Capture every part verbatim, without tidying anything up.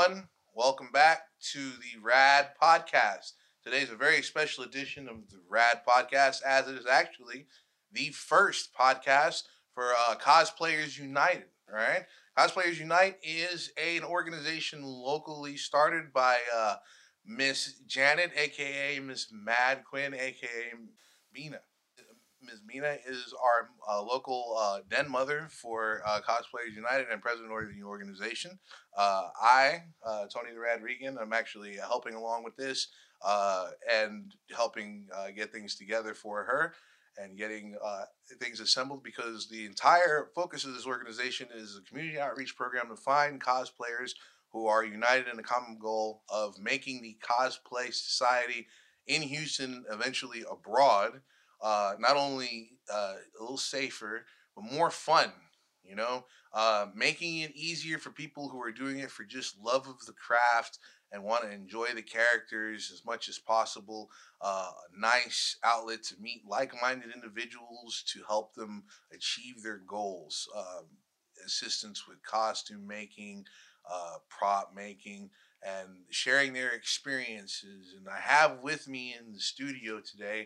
everyone. Welcome back to the Rad Podcast. Today's a very special edition of the Rad Podcast, as it is actually the first podcast for uh, Cosplayers United, all right? Cosplayers Unite is a, an organization locally started by uh, Miss Janet, a k a. Miss Mad Quinn, a k a. Bina. Miss Bina is our uh, local uh, den mother for uh, Cosplayers United and president of the organization. Uh, I, uh, Tony the Rad Rican, I'm actually helping along with this uh, and helping uh, get things together for her and getting uh, things assembled, because the entire focus of this organization is a community outreach program to find cosplayers who are united in a common goal of making the cosplay society in Houston, eventually abroad, Uh, not only uh, a little safer, but more fun, you know, uh, making it easier for people who are doing it for just love of the craft and want to enjoy the characters as much as possible. Uh, a nice outlet to meet like-minded individuals to help them achieve their goals. Uh, assistance with costume making, uh, prop making, and sharing their experiences. And I have with me in the studio today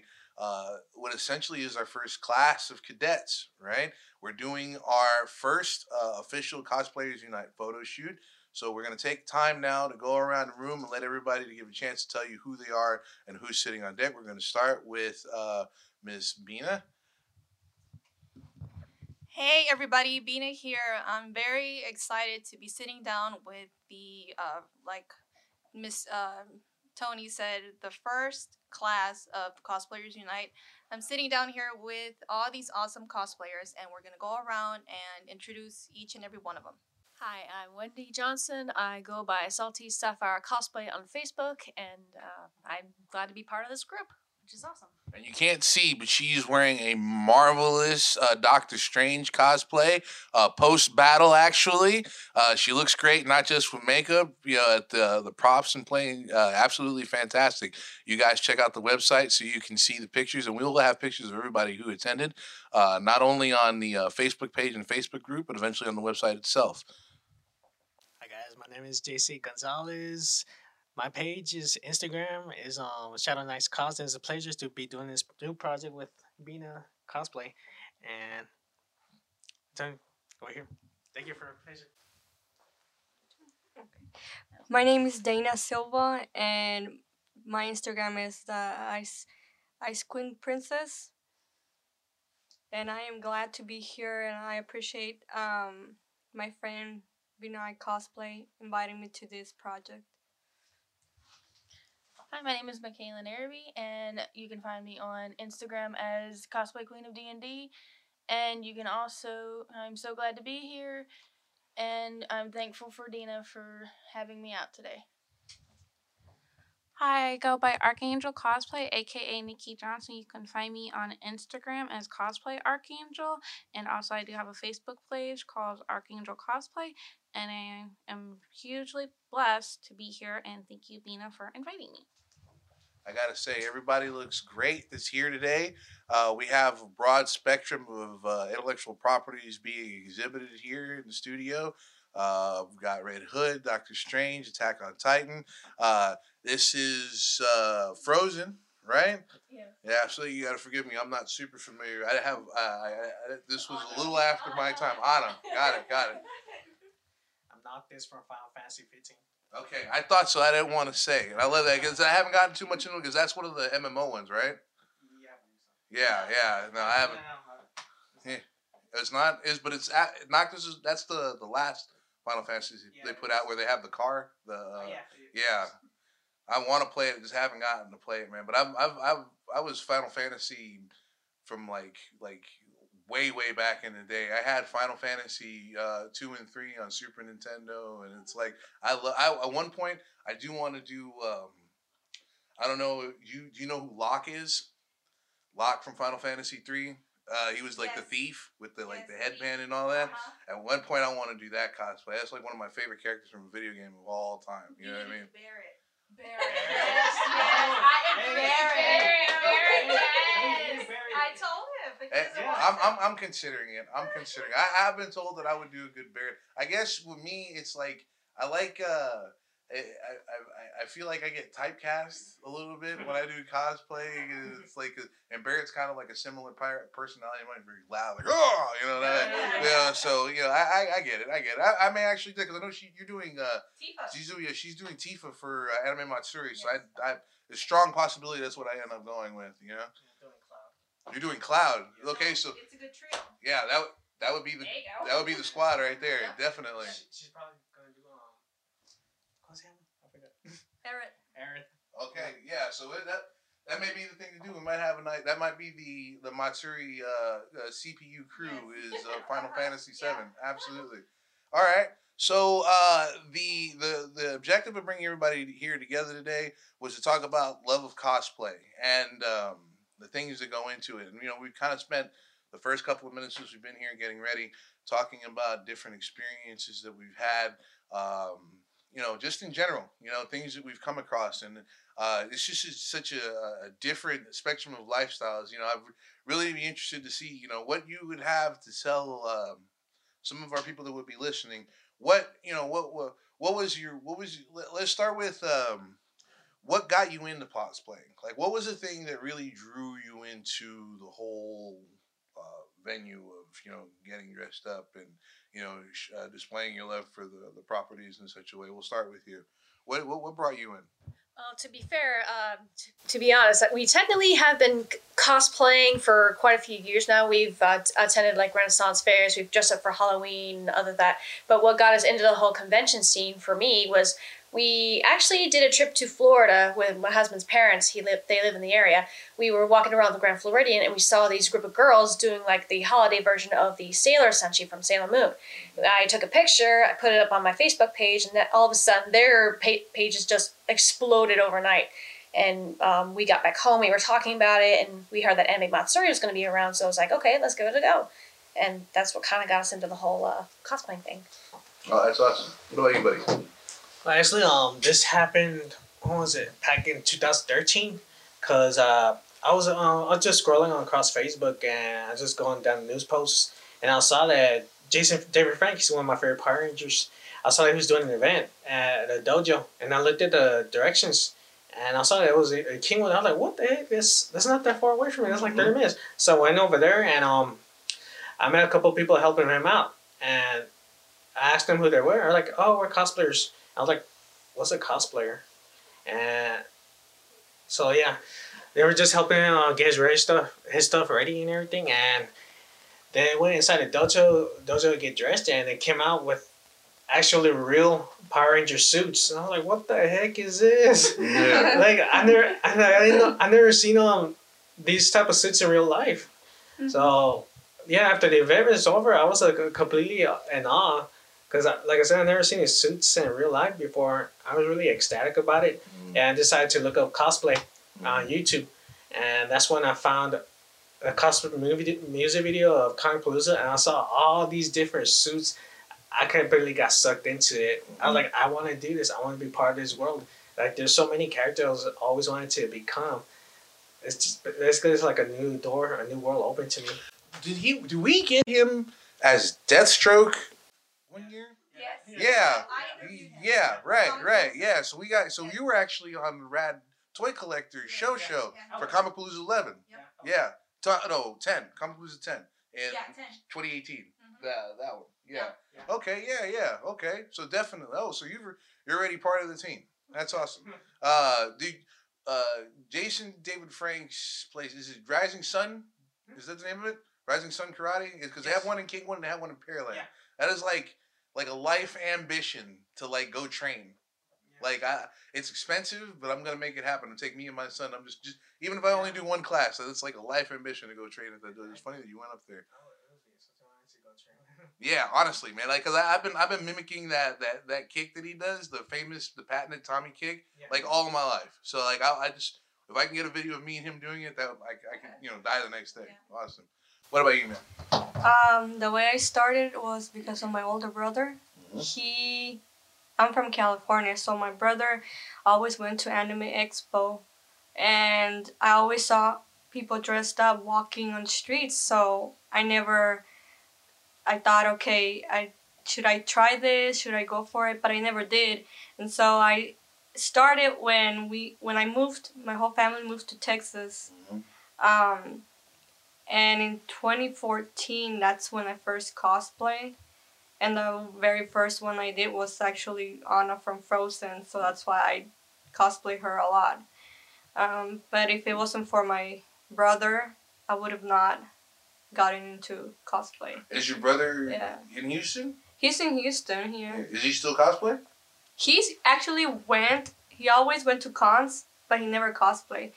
Uh, what essentially is our first class of cadets, right? We're doing our first uh, official Cosplayers Unite photo shoot. So we're going to take time now to go around the room and let everybody to give a chance to tell you who they are and who's sitting on deck. We're going to start with uh, Miss Bina. Hey, everybody. Bina here. I'm very excited to be sitting down with the, uh, like Miss uh, Tony said, the first class of Cosplayers Unite. I'm sitting down here with all these awesome cosplayers, and we're gonna go around and introduce each and every one of them. Hi, I'm Wendy Johnson. I go by Salty Sapphire Cosplay on Facebook, and uh, I'm glad to be part of this group, which is awesome. And you can't see, but she's wearing a marvelous uh, Doctor Strange cosplay, uh, post-battle, actually. Uh, she looks great, not just with makeup, you know, at the, the props and playing. Uh, absolutely fantastic. You guys check out the website so you can see the pictures, and we will have pictures of everybody who attended, uh, not only on the uh, Facebook page and Facebook group, but eventually on the website itself. Hi, guys. My name is J C Gonzalez. My page is Instagram is um Shadow Nice Cos. It's a pleasure to be doing this new project with Bina Cosplay, and Tony over here. Thank you for the pleasure. My name is Dana Silva, and my Instagram is the Ice Ice Queen Princess. And I am glad to be here, and I appreciate um my friend Bina Cosplay inviting me to this project. Hi, my name is Michaela Nereby, and you can find me on Instagram as Cosplay Queen of D and D, and you can also, I'm so glad to be here, and I'm thankful for Dina for having me out today. Hi, I go by Archangel Cosplay, a k a. Nikki Johnson. You can find me on Instagram as Cosplay Archangel, and also I do have a Facebook page called Archangel Cosplay, and I am hugely blessed to be here, and thank you, Bina, for inviting me. I gotta say, everybody looks great that's here today. Uh, we have a broad spectrum of uh, intellectual properties being exhibited here in the studio. Uh, we've got Red Hood, Doctor Strange, Attack on Titan. Uh, this is uh, Frozen, right? Yeah. Yeah, absolutely. You gotta forgive me. I'm not super familiar. I have. Uh, I, I, this was Anna. A little after Anna. My time. Anna, got it, got it. I'm not this from Final Fantasy fifteen. Okay, I thought so. I didn't want to say. And I love that because I haven't gotten too much into it because that's one of the M M O ones, right? Yeah. Yeah, yeah. No, I haven't. Yeah. It's not. Is but it's at, Noctis is that's the the last Final Fantasy yeah, they put out where they have the car. The uh, yeah. yeah. I want to play it. I just haven't gotten to play it, man. But I've I've I've I was Final Fantasy from like like way way back in the day. I had Final Fantasy uh, two and three on Super Nintendo, and it's like I love. I, at one point, I do want to do. Um, I don't know. You do you know who Locke is? Locke from Final Fantasy three. Uh, he was like yes. the thief with the like yes. the headband and all that. Uh-huh. At one point, I want to do that cosplay. That's like one of my favorite characters from a video game of all time. You, you know what I mean? Barrett. Barrett. Yes, yes, I am Barrett. Barrett. Barrett. Yes. I told him. Because yeah. I'm, I'm I'm considering it. I'm considering. It. I have been told that I would do a good Barrett. I guess with me, it's like I like, uh, I, I, I feel like I get typecast a little bit when I do cosplay. It's like, and Barrett's kind of like a similar pirate personality. Might be very loud, like, oh, you know what I mean? Yeah, yeah, yeah. So, you know, I, I, I get it. I get it. I, I may actually, because I know she, you're doing, uh, Tifa. She's, yeah, she's doing Tifa for uh, Anime Matsuri. Yes. So I, I, a strong possibility that's what I end up going with, you know? I'm doing Cloud. You're doing Cloud. Yeah. Okay, so. It's a good trio. Yeah, that, that would be the, that would be the squad right there. Yeah. Definitely. She, she's probably. Barrett. Barrett. Okay, yeah. So it, that that may be the thing to do. We might have a night. That might be the the Matsuri uh, uh, C P U crew is uh, Final Fantasy seven. Yeah. Absolutely. All right. So uh, the the the objective of bringing everybody here together today was to talk about love of cosplay and um, the things that go into it. And you know, we've kind of spent the first couple of minutes since we've been here getting ready, talking about different experiences that we've had. Um, You know, just in general, you know, things that we've come across. And uh, it's just it's such a, a different spectrum of lifestyles. You know, I'd really be interested to see, you know, what you would have to tell um, some of our people that would be listening. What, you know, what what, what was your, what was, let, let's start with um, what got you into cosplaying? Like, what was the thing that really drew you into the whole uh, venue of, you know, getting dressed up and, you know, uh, displaying your love for the, the properties in such a way. We'll start with you. What what, what brought you in? Well, to be fair, uh, t to be honest, we technically have been cosplaying for quite a few years now. We've uh, attended like Renaissance fairs. We've dressed up for Halloween, other than that. But what got us into the whole convention scene for me was we actually did a trip to Florida with my husband's parents. He lived, they live in the area. We were walking around the Grand Floridian and we saw these group of girls doing like the holiday version of the Sailor Senshi from Sailor Moon. I took a picture, I put it up on my Facebook page, and that all of a sudden their pages just exploded overnight. And um, we got back home, we were talking about it, and we heard that Anime Matsuri was going to be around, so I was like, okay, let's give it a go. And that's what kind of got us into the whole uh, cosplaying thing. Oh, that's awesome. What about you, buddy? Actually, um, this happened, what was it, back in two thousand thirteen? Because uh, I, uh, I was just scrolling on across Facebook and I was just going down the news posts. And I saw that Jason David Frank, he's one of my favorite Power Rangers. I saw that he was doing an event at a dojo. And I looked at the directions and I saw that it was a, a Kingwood. I was like, what the heck? That's, that's not that far away from me. That's like mm-hmm. thirty minutes. So I went over there and um, I met a couple of people helping him out. And I asked them who they were. They're like, oh, we're cosplayers. I was like, what's a cosplayer? And so, yeah, they were just helping him uh, get his, ready stuff, his stuff ready and everything. And they went inside the dojo, dojo to get dressed, and they came out with actually real Power Ranger suits. And I was like, what the heck is this? Yeah. Like, I never, I, I, didn't know, I never seen um, these type of suits in real life. Mm-hmm. So, yeah, after the event was over, I was like completely in awe. Because, like I said, I've never seen his suits in real life before. I was really ecstatic about it. Mm-hmm. And I decided to look up cosplay mm-hmm. on YouTube. And that's when I found a cosplay movie, music video of Comic Palooza. And I saw all these different suits. I completely got sucked into it. Mm-hmm. I was like, I want to do this. I want to be part of this world. Like, there's so many characters I always wanted to become. It's just basically it's like a new door, a new world open to me. Did he? Did we get him as Deathstroke? One year? Yes. Yeah. Yeah, yeah, right, right. Yeah, so we got, so you were actually on the Rad Toy Collectors show yeah, show yeah. for Comic Palooza eleven. Yeah. yeah. yeah. No, ten. Comic Palooza ten. In yeah, ten. twenty eighteen. Mm-hmm. that, that one. Yeah. Yeah. yeah. Okay, yeah, yeah. Okay. So definitely. Oh, so you were, you're already part of the team. That's awesome. uh, the, uh, Jason David Frank's place, is it Rising Sun? Is that the name of it? Rising Sun Karate? Because yes. they have one in Kingwood and they have one in Pearland. Yeah. That is like, like a life ambition to like go train. Yeah. Like I, it's expensive, but I'm gonna make it happen. It'll take me and my son. I'm just, just even if I only do one class, that's like a life ambition to go train at that. It's funny that you went up there. Oh, it would be such a nice to go train. Yeah, honestly, man. Like, cause I, I've been, I've been mimicking that, that, that kick that he does, the famous, the patented Tommy kick, yeah. like all of my life. So like, I, I just, if I can get a video of me and him doing it, that I, I can, you know, die the next day. Yeah. Awesome. What about you, man? Um, the way I started was because of my older brother. Mm-hmm. He, I'm from California, so my brother always went to Anime Expo, and I always saw people dressed up walking on the streets. So I never, I thought, okay, I should I try this? Should I go for it? But I never did. And so I started when we when I moved, my whole family moved to Texas. Mm-hmm. Um, and in twenty fourteen, that's when I first cosplayed. And the very first one I did was actually Anna from Frozen, so that's why I cosplay her a lot. Um, but if it wasn't for my brother, I would have not gotten into cosplay. Is your brother yeah. in Houston? He's in Houston here. Yeah. Is he still cosplay? He's actually went, he always went to cons, but he never cosplayed.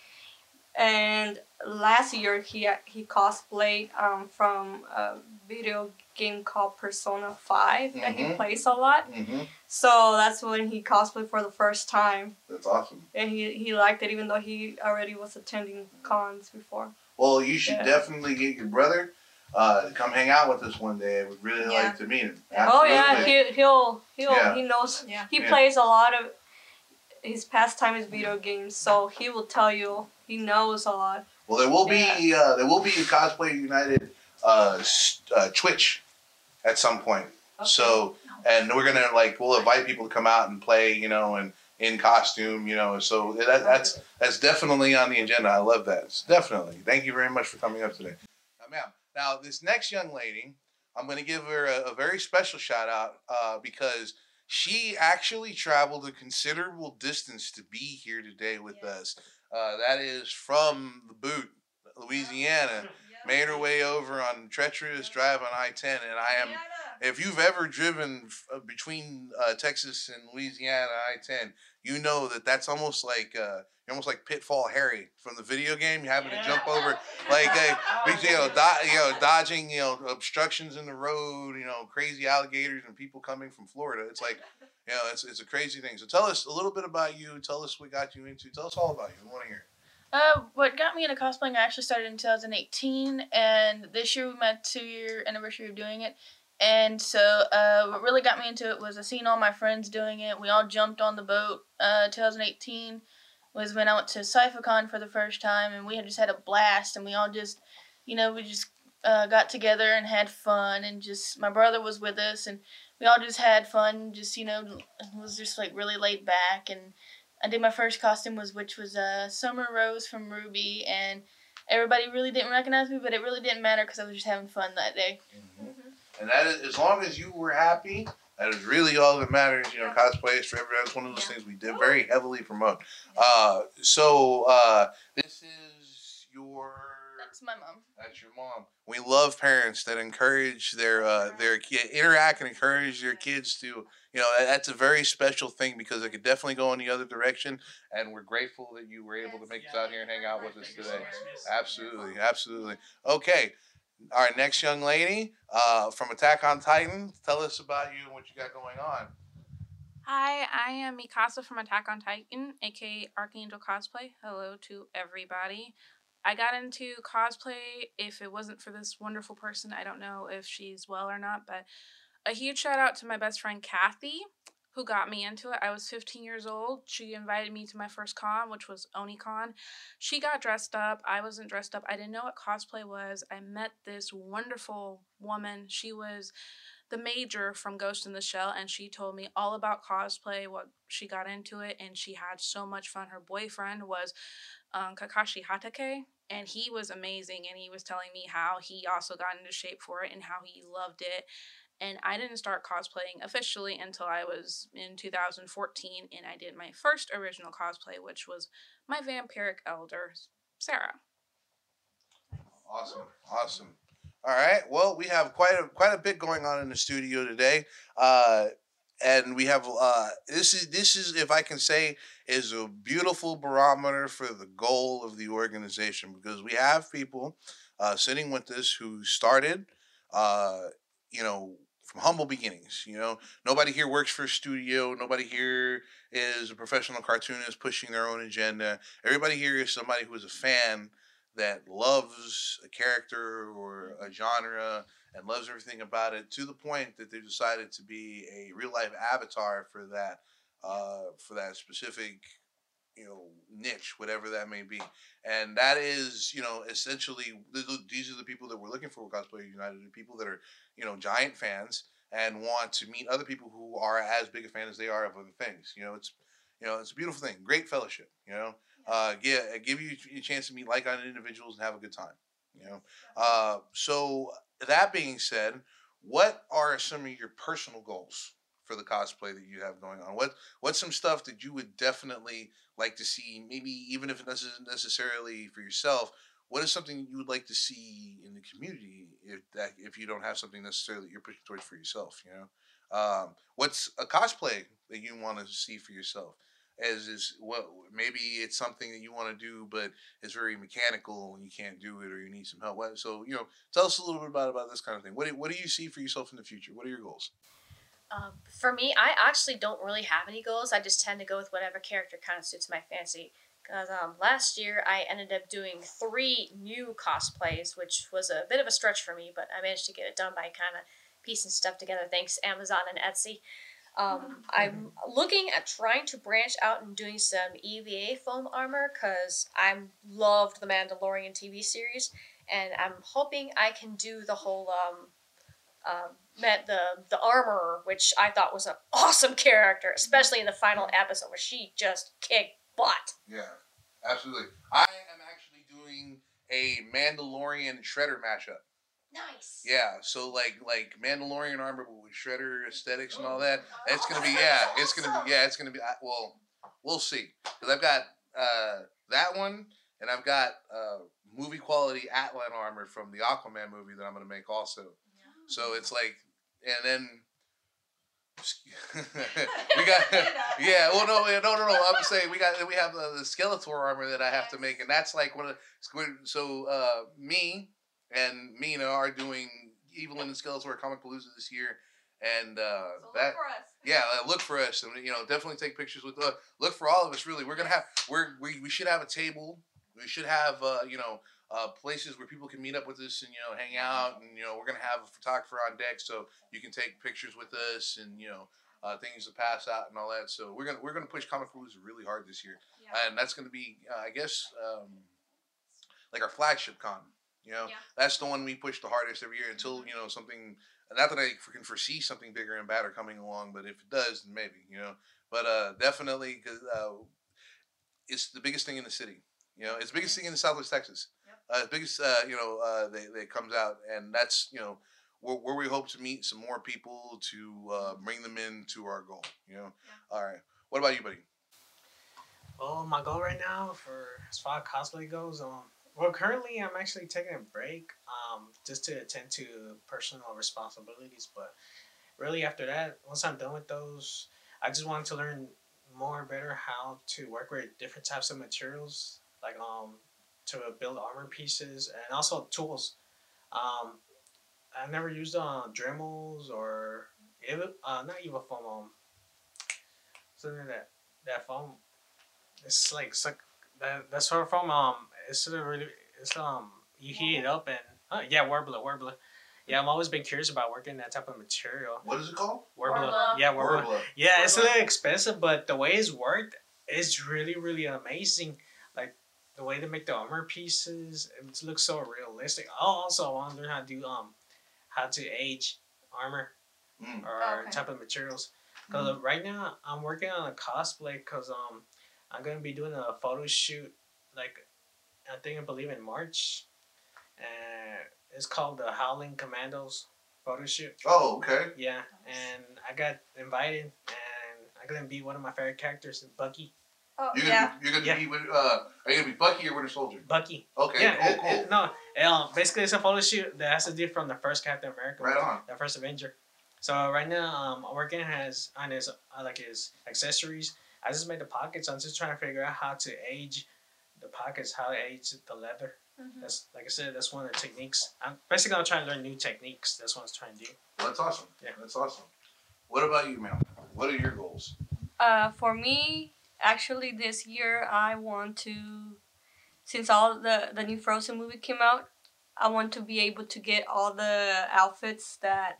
And last year he he cosplayed um, from a video game called Persona five mm-hmm. that he plays a lot. Mm-hmm. So that's when he cosplayed for the first time. That's awesome. And he, he liked it, even though he already was attending cons before. Well, you should yeah. definitely get your brother uh, to come hang out with us one day. I would really yeah. like to meet him. Absolutely. Oh yeah, he, he'll he'll yeah. he knows yeah. he yeah. plays a lot of. His pastime is video games, so he will tell you. He knows a lot. Well, there will be yeah. uh, there will be a Cosplayers United uh, uh, Twitch at some point. Okay. So, and we're gonna like we'll invite people to come out and play, you know, and in costume, you know. So that, that's that's definitely on the agenda. I love that. It's definitely. Thank you very much for coming up today, now, ma'am. Now, this next young lady, I'm gonna give her a, a very special shout out uh, because. She actually traveled a considerable distance to be here today with yeah. us. Uh, that is from the boot, Louisiana. Yeah. Made her way over on treacherous yeah. drive on I ten. And I am, yeah. if you've ever driven f between uh, Texas and Louisiana I ten, you know that that's almost like uh, almost like Pitfall Harry from the video game. You're having yeah. to jump over, like uh, you know, do you know, dodging, you know, obstructions in the road, you know, crazy alligators and people coming from Florida. It's like, you know, it's it's a crazy thing. So tell us a little bit about you. Tell us what got you into. Tell us all about you. We want to hear. Uh, what got me into cosplaying? I actually started in two thousand eighteen, and this year we met two year anniversary of doing it. And so uh, what really got me into it was I seen all my friends doing it. We all jumped on the boat. Uh, two thousand eighteen was when I went to CypherCon for the first time, and we had just had a blast, and we all just, you know, we just uh, got together and had fun, and just my brother was with us, and we all just had fun, just, you know, was just, like, really laid back. And I did my first costume, was which was uh, Summer Rose from Ruby, and everybody really didn't recognize me, but it really didn't matter because I was just having fun that day. Mm-hmm. And that is, as long as you were happy, that is really all that matters. You know, cosplay is for everyone. It's one of those yeah. things we did very heavily promote. Uh, so uh, this is your. That's my mom. That's your mom. We love parents that encourage their uh, their kid interact and encourage their kids to. You know, that's a very special thing because it could definitely go in the other direction. And we're grateful that you were able yes, to make yeah. us out here and hang out with us today. Absolutely, absolutely. Okay. Our next young lady uh, from Attack on Titan, tell us about you and what you got going on. Hi, I am Mikasa from Attack on Titan, aka Archangel Cosplay. Hello to everybody. I got into cosplay, if it wasn't for this wonderful person, I don't know if she's well or not, but a huge shout out to my best friend Kathy, who got me into it. I was fifteen years old. She invited me to my first con, which was OniCon. She got dressed up. I wasn't dressed up. I didn't know what cosplay was. I met this wonderful woman. She was the major from Ghost in the Shell, and she told me all about cosplay, what she got into it, and she had so much fun. Her boyfriend was um, Kakashi Hatake, and he was amazing, and he was telling me how he also got into shape for it and how he loved it. And I didn't start cosplaying officially until I was in two thousand fourteen, and I did my first original cosplay, which was my vampiric elder, Sarah. Awesome, awesome. All right, well, we have quite a quite a bit going on in the studio today, uh, and we have uh, this is this is if I can say is a beautiful barometer for the goal of the organization because we have people uh, sitting with us who started. Uh, you know, from humble beginnings, you know, nobody here works for a studio. Nobody here is a professional cartoonist pushing their own agenda. Everybody here is somebody who is a fan that loves a character or a genre and loves everything about it to the point that they decided to be a real life avatar for that, uh, for that specific, you know, niche, whatever that may be. And that is, you know, essentially, these are the people that we're looking for with Cosplayers United, the people that are, you know, giant fans and want to meet other people who are as big a fan as they are of other things. You know, it's, you know, it's a beautiful thing. Great fellowship, you know. Uh, give, give you a chance to meet like-minded individuals and have a good time, you know. Uh, so that being said, what are some of your personal goals for the cosplay that you have going on? What What's some stuff that you would definitely like to see, maybe even if it doesn't necessarily for yourself, what is something you would like to see in the community if that if you don't have something necessarily that you're pushing towards for yourself, you know? Um, what's a cosplay that you want to see for yourself? As is what maybe it's something that you want to do, but it's very mechanical and you can't do it, or you need some help. So, you know, tell us a little bit about about this kind of thing. What do, what do you see for yourself in the future? What are your goals? Um, for me, I actually don't really have any goals. I just tend to go with whatever character kind of suits my fancy. Because um, last year I ended up doing three new cosplays, which was a bit of a stretch for me, but I managed to get it done by kind of piecing stuff together. Thanks, Amazon and Etsy. Um, I'm looking at trying to branch out and doing some E V A foam armor because I loved the Mandalorian T V series, and I'm hoping I can do the whole um, uh, met the the armorer, which I thought was an awesome character, especially in the final episode where she just kicked butt. Yeah, absolutely. I am actually doing a Mandalorian Shredder mashup. Nice. Yeah, so like like Mandalorian armor with Shredder aesthetics and all that. It's gonna be yeah, it's gonna be yeah, it's gonna be I, well, we'll see. Cause I've got uh, that one, and I've got uh, movie quality Atlan armor from the Aquaman movie that I'm gonna make also. Yeah. So it's like, and then we got yeah. Well, no, no, no, no. I'm saying we got we have uh, the Skeletor armor that I have to make, and that's like one of the, so uh, me. And Mina are doing Evil and Skeletor at Comic Palooza this year, and uh, so look that for us. yeah, look for us, and you know, definitely take pictures with us. Look for all of us, really. We're gonna have we're we, we should have a table. We should have uh, you know uh, places where people can meet up with us and you know hang out, and you know we're gonna have a photographer on deck so you can take pictures with us and you know uh, things to pass out and all that. So we're gonna we're gonna push Comic Palooza really hard this year, yeah. And that's gonna be uh, I guess um, like our flagship con. You know, yeah. That's the one we push the hardest every year until, you know, something, not that I can foresee something bigger and badder coming along, but if it does, maybe, you know, but uh, definitely because uh, it's the biggest thing in the city, you know, it's the biggest thing in Southwest Texas, yep. uh, biggest, uh, you know, uh, that they, they comes out, and that's, you know, where, where we hope to meet some more people to uh, bring them into our goal, you know. Yeah. All right. What about you, buddy? Well, my goal right now for as far as cosplay goes, um, well, currently I'm actually taking a break um, just to attend to personal responsibilities. But really after that, once I'm done with those, I just wanted to learn more better how to work with different types of materials, like um to build armor pieces and also tools. Um, I never used uh, Dremels or Evil, uh, not Evil foam, um, something that, that foam, it's like, it's like that, that sort of foam, um, It's really, it's um, you heat it up and uh, yeah, Worbla, Worbla. Yeah, I've always been curious about working that type of material. What is it called? Worbla. Worbla. Yeah, Worbla. Worbla. Yeah, Worbla. It's a little expensive, but the way it's worked is really, really amazing. Like the way they make the armor pieces, it looks so realistic. Oh, also I want to learn how to do um, how to age armor mm. or okay. type of materials. Cause mm. right now I'm working on a cosplay, cause um, I'm gonna be doing a photo shoot like. I think I believe in March, and it's called the Howling Commandos photo shoot. Oh, okay. Yeah, and I got invited, and I'm gonna be one of my favorite characters, Bucky. Oh, you're gonna, yeah. You're gonna yeah. be with. Uh, are you gonna be Bucky or Winter Soldier? Bucky. Okay. Yeah. Oh, it, cool. It, no, it, um, basically it's a photo shoot that has to do from the first Captain America. Right on. The first Avenger. So right now, um, I'm working has on his uh, like his accessories. I just made the pockets. I'm just trying to figure out how to age. The pockets, how they age the leather. Mm-hmm. That's like I said. That's one of the techniques. I'm basically I'm trying to learn new techniques. That's what I was trying to do. Well, that's awesome. Yeah, that's awesome. What about you, ma'am? What are your goals? Uh, for me, actually, this year I want to, since all the the new Frozen movie came out, I want to be able to get all the outfits that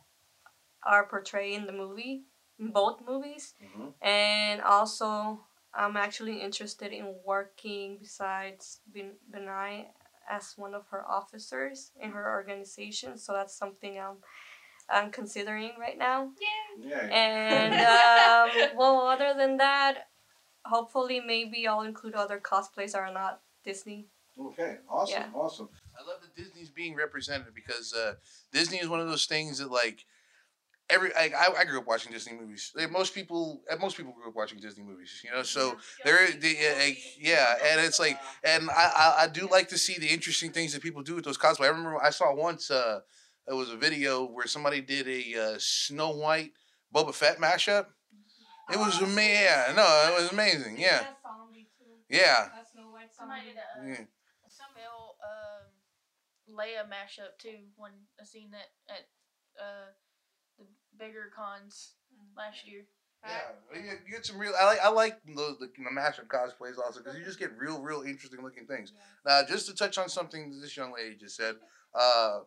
are portrayed in the movie, in both movies, mm-hmm. and also. I'm actually interested in working besides Bina as one of her officers in her organization. So that's something I'm I'm considering right now. Yeah. yeah. And um, well, other than that, hopefully maybe I'll include other cosplays that are not Disney. Okay. Awesome. Yeah. Awesome. I love that Disney's being represented, because uh, Disney is one of those things that, like, every I, I grew up watching Disney movies. Like, most people, most people grew up watching Disney movies. You know, so there, they, uh, yeah, and it's like, and I, I, I do like to see the interesting things that people do with those cosplay. I remember I saw once uh, it was a video where somebody did a uh, Snow White Boba Fett mashup. It was amazing. Yeah, no, it was amazing. Yeah. Yeah. Yeah. Leia mashup too, when I seen that at uh, the bigger cons last year. Yeah, you get some real. I like I like the, the, the mashup cosplays also, because you just get real, real interesting looking things. Now, yeah. uh, just to touch on something this young lady just said, uh,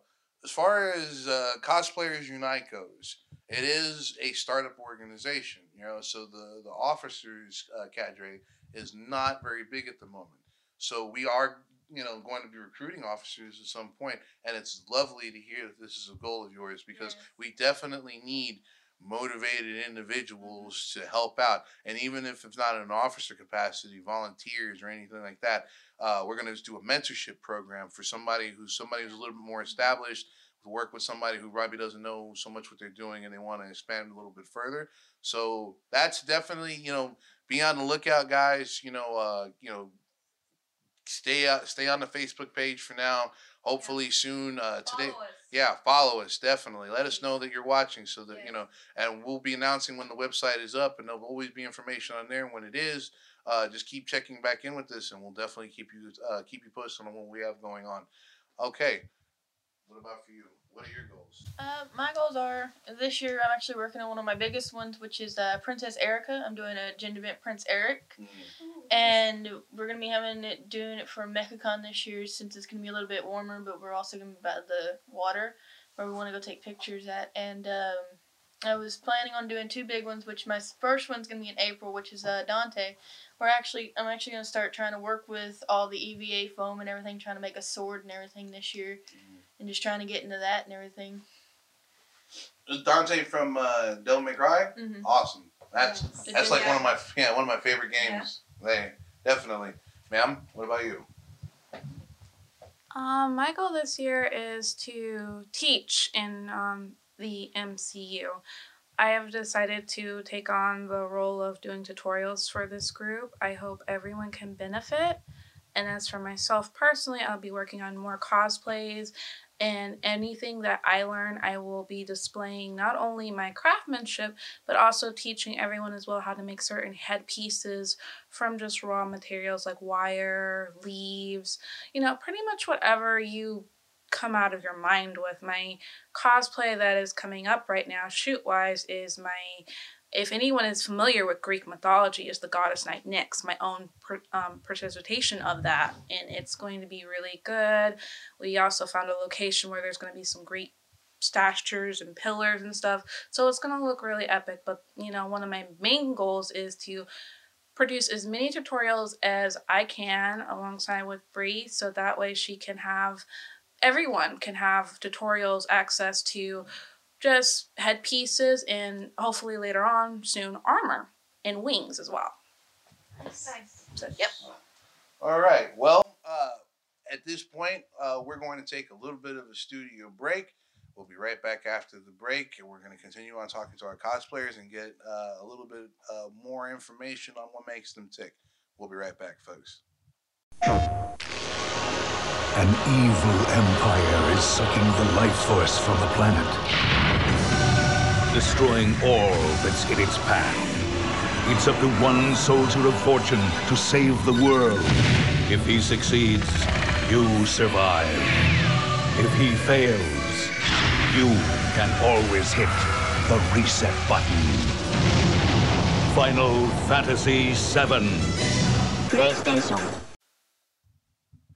as far as uh, Cosplayers Unite goes, it is a startup organization. You know, so the the officers uh, cadre is not very big at the moment. So we are, you know, going to be recruiting officers at some point, and it's lovely to hear that this is a goal of yours, because yes. we definitely need motivated individuals to help out. And even if it's not in an officer capacity, volunteers or anything like that, uh, we're going to do a mentorship program for somebody who's somebody who's a little bit more established, to work with somebody who probably doesn't know so much what they're doing and they want to expand a little bit further. So that's definitely, you know, be on the lookout, guys. You know, uh, you know, Stay out, stay on the Facebook page for now. Hopefully yeah. soon. Uh, today, follow us. yeah, follow us definitely. Let us know that you're watching, so that yeah. you know. And we'll be announcing when the website is up, and there'll always be information on there. And when it is, uh, just keep checking back in with us, and we'll definitely keep you uh, keep you posted on what we have going on. Okay. What about for you? What are your goals? Uh, my goals are, this year I'm actually working on one of my biggest ones, which is uh, Princess Erica. I'm doing a gender event Prince Eric. Mm-hmm. And we're going to be having it, doing it for MechaCon this year, since it's going to be a little bit warmer, but we're also going to be by the water, where we want to go take pictures at. And um, I was planning on doing two big ones, which my first one's going to be in April, which is uh, Dante. We're actually, I'm actually going to start trying to work with all the E V A foam and everything, trying to make a sword and everything this year. Mm-hmm. And just trying to get into that and everything. Is Dante from uh, Devil May Cry? Mm-hmm. Awesome. That's yes. that's like guy. one of my yeah one of my favorite games. Yeah. They definitely, ma'am. What about you? Um, my goal this year is to teach in um, the M C U. I have decided to take on the role of doing tutorials for this group. I hope everyone can benefit. And as for myself personally, I'll be working on more cosplays. And anything that I learn, I will be displaying not only my craftsmanship, but also teaching everyone as well how to make certain headpieces from just raw materials like wire, leaves, you know, pretty much whatever you come out of your mind with. My cosplay that is coming up right now, shoot-wise, is my... If anyone is familiar with Greek mythology, is the goddess Night Nyx, my own per, um, presentation of that. And it's going to be really good. We also found a location where there's going to be some Greek statues and pillars and stuff. So it's going to look really epic. But, you know, one of my main goals is to produce as many tutorials as I can alongside with Bree. So that way she can have, everyone can have tutorials, access to just headpieces, and hopefully later on soon armor and wings as well. Nice. So, yep. All right. Well, uh, at this point, uh, we're going to take a little bit of a studio break. We'll be right back after the break, and we're going to continue on talking to our cosplayers and get uh, a little bit uh, more information on what makes them tick. We'll be right back, folks. An evil empire is sucking the life force from the planet, destroying all that's in its path. It's up to one soldier of fortune to save the world. If he succeeds, you survive. If he fails, you can always hit the reset button. Final Fantasy seven. PlayStation.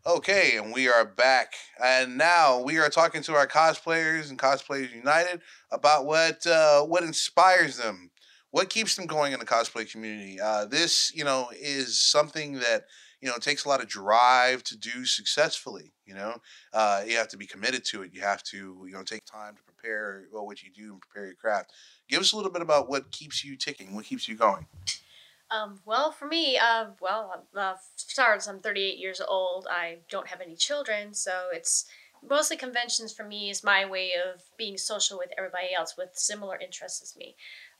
Okay, and we are back. And now we are talking to our cosplayers and Cosplayers United about what uh, what inspires them, what keeps them going in the cosplay community. Uh, this, you know, is something that, you know, it takes a lot of drive to do successfully. You know, uh, you have to be committed to it. You have to, you know, take time to prepare well, what you do and prepare your craft. Give us a little bit about what keeps you ticking, what keeps you going. Um, well, for me, uh, well, uh, stars, I'm thirty-eight years old. I don't have any children, so it's mostly conventions for me is my way of being social with everybody else with similar interests as me.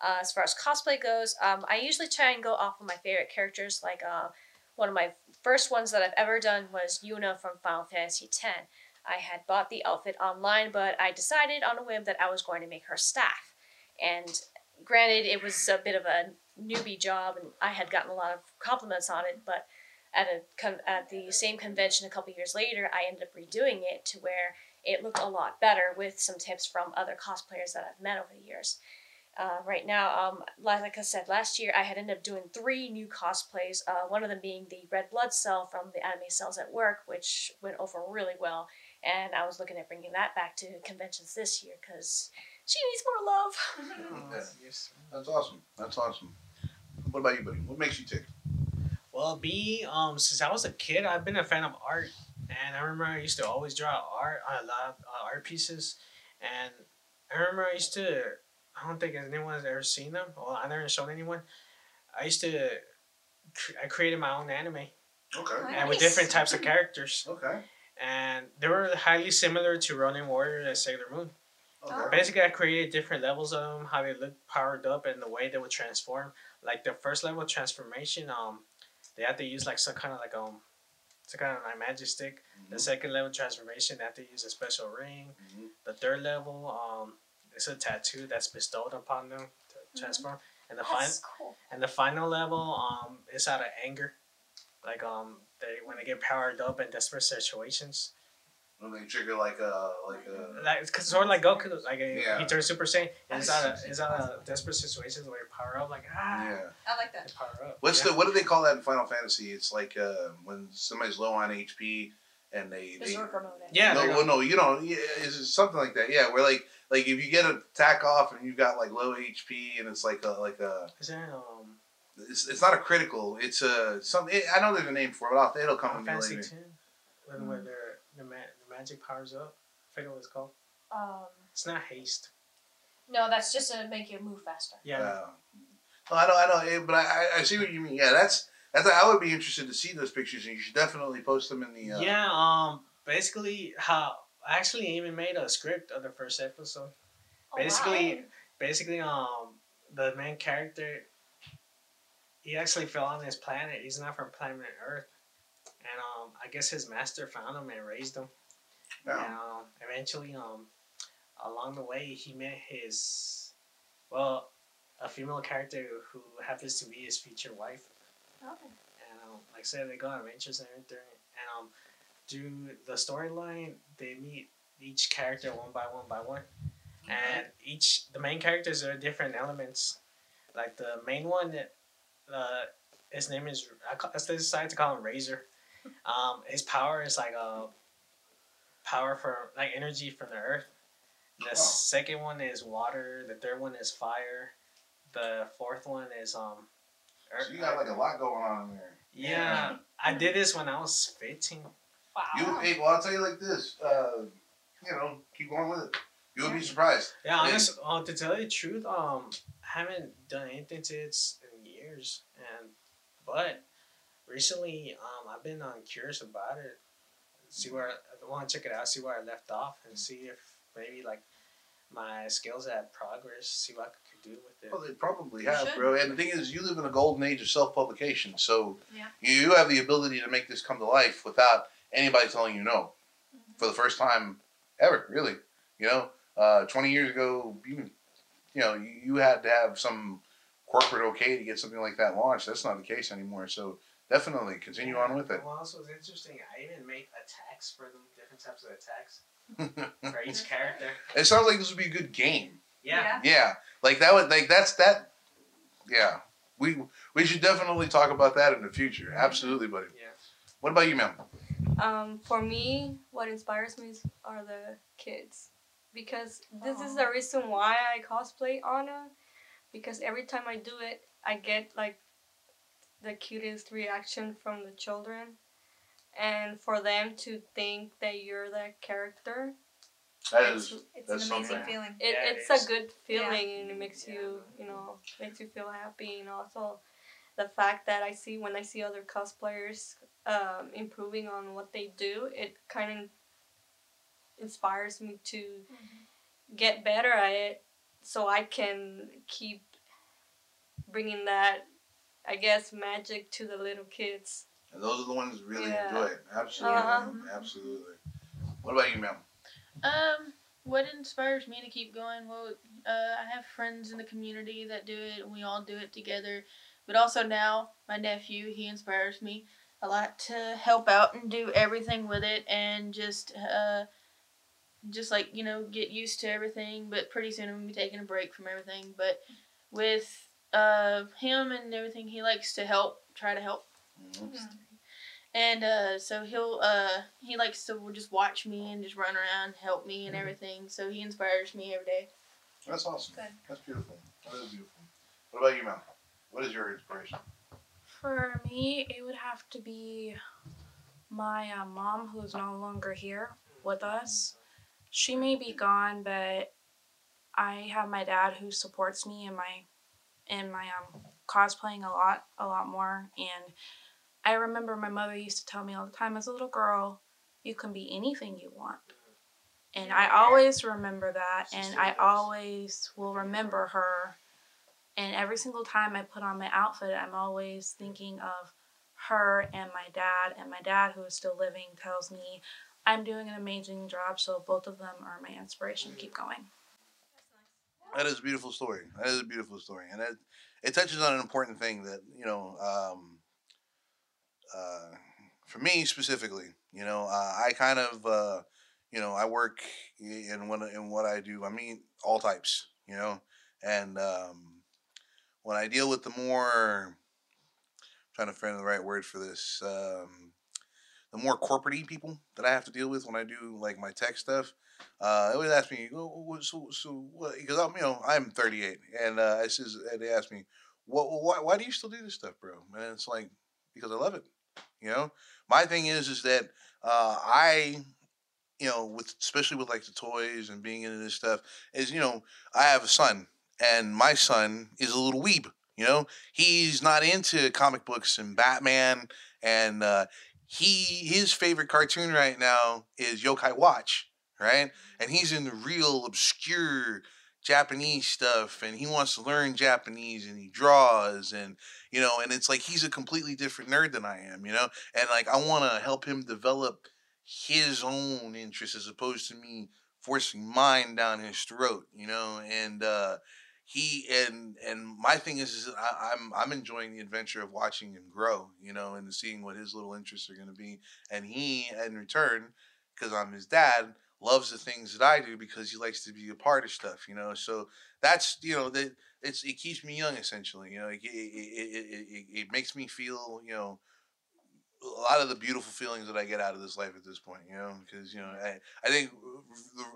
Uh, as far as cosplay goes, um, I usually try and go off of my favorite characters. Like uh, one of my first ones that I've ever done was Yuna from Final Fantasy ten. I had bought the outfit online, but I decided on a whim that I was going to make her staff. And granted, it was a bit of a newbie job, and I had gotten a lot of compliments on it, but at a at the same convention a couple years later, I ended up redoing it to where it looked a lot better with some tips from other cosplayers that I've met over the years. Uh, right now, um, like I said, last year I had ended up doing three new cosplays, uh, one of them being the Red Blood Cell from the Anime Cells at Work, which went over really well, and I was looking at bringing that back to conventions this year because she needs more love. Yeah, yes. That's awesome. That's awesome. What about you, buddy? What makes you tick? Well, me, um, since I was a kid, I've been a fan of art. And I remember I used to always draw art, a lot of uh, art pieces. And I remember I used to, I don't think anyone has ever seen them. Well, I never showed anyone. I used to, I created my own anime. Okay. Nice. And with different types of characters. Okay. And they were highly similar to Ronin Warrior and Sailor Moon. Okay. Basically, I created different levels of them, how they looked powered up, and the way they would transform. Like the first level of transformation, um, they had to use like some kind of like um, some kind of like magic stick. Mm-hmm. The second level transformation, they had to use a special ring. Mm-hmm. The third level, um, it's a tattoo that's bestowed upon them to transform. Mm-hmm. And the final, cool. and the final level, um, it's out of anger, like um, they when they get powered up in desperate situations. When they trigger like a like a like cause sort of like Goku, like a, yeah. he turns Super Saiyan. Is that a is that a desperate situations where you power up like ah? Yeah, I like that. Power up. What's yeah. the what do they call that in Final Fantasy? It's like uh, when somebody's low on H P and they, they yeah no well, no you know yeah, it's something like that yeah where like like if you get an attack off and you've got like low H P and it's like a like a is that um it's it's not a critical it's a some it, I know there's a name for it but I'll, it'll come Final Fantasy later. ten when mm. when they're the man. Magic powers up. I forget what it's called. Um, it's not haste. No, that's just to make you move faster. Yeah. Uh, no, I don't. I don't. But I, I see what you mean. Yeah, that's. That's. I would be interested to see those pictures, and you should definitely post them in the. Uh... Yeah. Um. Basically, how I actually even made a script of the first episode. Oh, basically, wow. basically, um, the main character. He actually fell on his planet. He's not from planet Earth, and um, I guess his master found him and raised him. Yeah. And, um, eventually, um, along the way, he met his, well, a female character who happens to be his future wife. Oh. And um, like I said, they go on adventures and everything. And um, through the storyline, they meet each character one by one by one. Mm-hmm. And each, the main characters are different elements. Like the main one, uh, his name is, I, call, I decided to call him Razor. Um, his power is like a... power from like energy from the earth. The wow. second one is water. The third one is fire. The fourth one is um. Earth. So you got like a lot going on in there. Yeah, yeah. I did this when I was fifteen. Wow. You hey, well I'll tell you like this. Uh, you know, keep going with it. You would yeah. be surprised. Yeah, honestly, yeah. Uh, to tell you the truth, um, I haven't done anything to it in years, and but recently, um, I've been um, curious about it. See where I, I want to check it out. See where I left off, and see if maybe like my skills have progressed. See what I could do with it. Well, they probably have, should. Bro. And the thing is, you live in a golden age of self-publication, so yeah. you have the ability to make this come to life without anybody telling you no, mm-hmm. for the first time ever. Really, you know, uh, twenty years ago, you, you know, you, you had to have some corporate okay to get something like that launched. That's not the case anymore. So. Definitely continue yeah, on with it. Well, also it's interesting. I even make attacks for them, different types of attacks for each character. It sounds like this would be a good game. Yeah. Yeah. yeah. Like that would like that's that. Yeah. We we should definitely talk about that in the future. Absolutely, buddy. Yeah. What about you, ma'am? Um, for me, what inspires me are the kids, because this Aww. Is the reason why I cosplay Anna, because every time I do it, I get like. the cutest reaction from the children, and for them to think that you're that character. That is, it's, it's that's an amazing something. Feeling. It, yeah, it's, it's a good feeling, yeah. And it makes yeah. you, you know, makes you feel happy. And also, the fact that I see when I see other cosplayers um, improving on what they do, it kind of inspires me to mm-hmm. get better at it, so I can keep bringing that, I guess, magic to the little kids. And those are the ones who really yeah. enjoy it. Absolutely, uh-huh. absolutely. What about you, ma'am? Um, what inspires me to keep going? Well, uh, I have friends in the community that do it, and we all do it together. But also now, my nephew, he inspires me a lot to help out and do everything with it, and just, uh, just like, you know, get used to everything. But pretty soon I'm gonna be taking a break from everything. But with uh him and everything, he likes to help, try to help. Mm-hmm. Yeah. And uh, so he'll uh, he likes to just watch me and just run around, help me and everything. So he inspires me every day. That's awesome. Good. That's beautiful. That is beautiful. What about you, Mel? What is your inspiration? For me, it would have to be my uh, mom, who is no longer here with us. She may be gone, but I have my dad who supports me in my in my um cosplaying a lot, a lot more. And I remember my mother used to tell me all the time, as a little girl, you can be anything you want. And I always remember that, and I always will remember her. And every single time I put on my outfit, I'm always thinking of her and my dad. And my dad, who is still living, tells me I'm doing an amazing job, so both of them are my inspiration to keep going. That is a beautiful story. That is a beautiful story. And it, it touches on an important thing that, you know, um, Uh, for me specifically, you know, uh, I kind of, uh, you know, I work in what, in what I do. I mean, all types, you know, and um, when I deal with the more, I'm trying to find the right word for this, um, the more corporate-y people that I have to deal with when I do, like, my tech stuff, uh, they always ask me, oh, so, so what? Because I'm, you know, I'm thirty-eight, and uh, I says, they ask me, what, why, why do you still do this stuff, bro? And it's like, because I love it. You know, my thing is, is that uh, I, you know, with, especially with like the toys and being into this stuff is, you know, I have a son, and my son is a little weeb, you know, he's not into comic books and Batman, and uh, he, his favorite cartoon right now is Yokai Watch. Right. And he's in the real obscure Japanese stuff, and he wants to learn Japanese, and he draws, and you know, and it's like he's a completely different nerd than I am, you know, and like I want to help him develop his own interests as opposed to me forcing mine down his throat, you know, and uh, he and and my thing is, is I, I'm I'm enjoying the adventure of watching him grow, you know, and seeing what his little interests are going to be, and he in return, because I'm his dad, loves the things that I do because he likes to be a part of stuff, you know. So that's, you know, that it's it keeps me young essentially, you know. It it, it it it makes me feel, you know, a lot of the beautiful feelings that I get out of this life at this point, you know, because you know I I think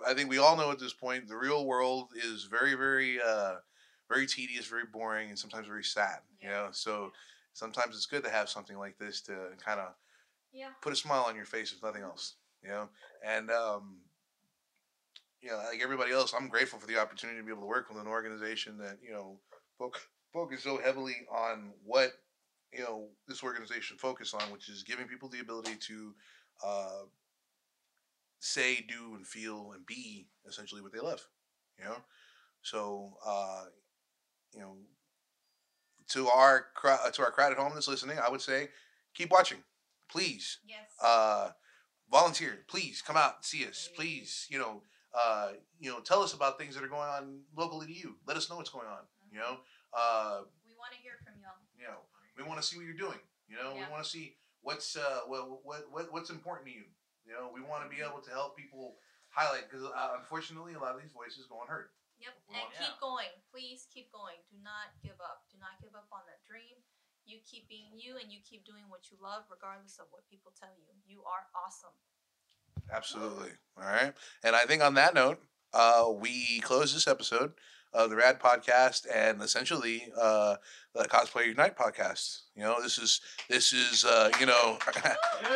I think we all know at this point the real world is very very uh very tedious, very boring, and sometimes very sad, yeah. you know. So sometimes it's good to have something like this to kind of yeah. put a smile on your face if nothing else, you know. And um. You know, like everybody else, I'm grateful for the opportunity to be able to work with an organization that, you know, focus so heavily on what, you know, this organization focus on, which is giving people the ability to uh, say, do, and feel, and be essentially what they love, you know? So, uh, you know, to our, to our crowd at home that's listening, I would say, keep watching, please. Yes. Uh, volunteer, please, come out and see us, please, you know. Uh, you know, tell us about things that are going on locally to you. Let us know what's going on, mm-hmm. you know. Uh, we want to hear from y'all. You know, we want to see what you're doing. You know, yeah. we want to see what's uh, what, what, what, what's important to you. You know, we want to be able to help people highlight, because uh, unfortunately, a lot of these voices go unheard. Yep, we and keep yeah. going. Please keep going. Do not give up. Do not give up on that dream. You keep being you, and you keep doing what you love regardless of what people tell you. You are awesome. Absolutely. All right. And I think on that note, uh, we close this episode. uh, the Rad Podcast, and essentially uh, the Cosplay Unite Podcast. You know, this is this is uh, you know,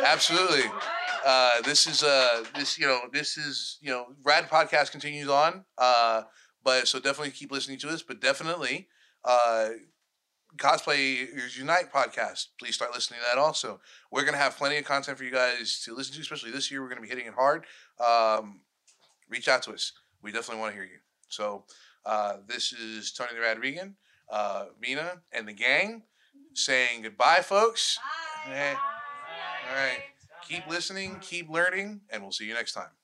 absolutely. Uh, this is uh, this you know this is you know Rad Podcast continues on. Uh, but so definitely keep listening to us. But definitely. Uh, Cosplayers Unite podcast. Please start listening to that also. We're going to have plenty of content for you guys to listen to, especially this year. We're going to be hitting it hard. Um, reach out to us. We definitely want to hear you. So uh, this is Tony the Rad Rican, uh, Bina, and the gang saying goodbye, folks. Bye. Hey. All right. Keep listening, keep learning, and we'll see you next time.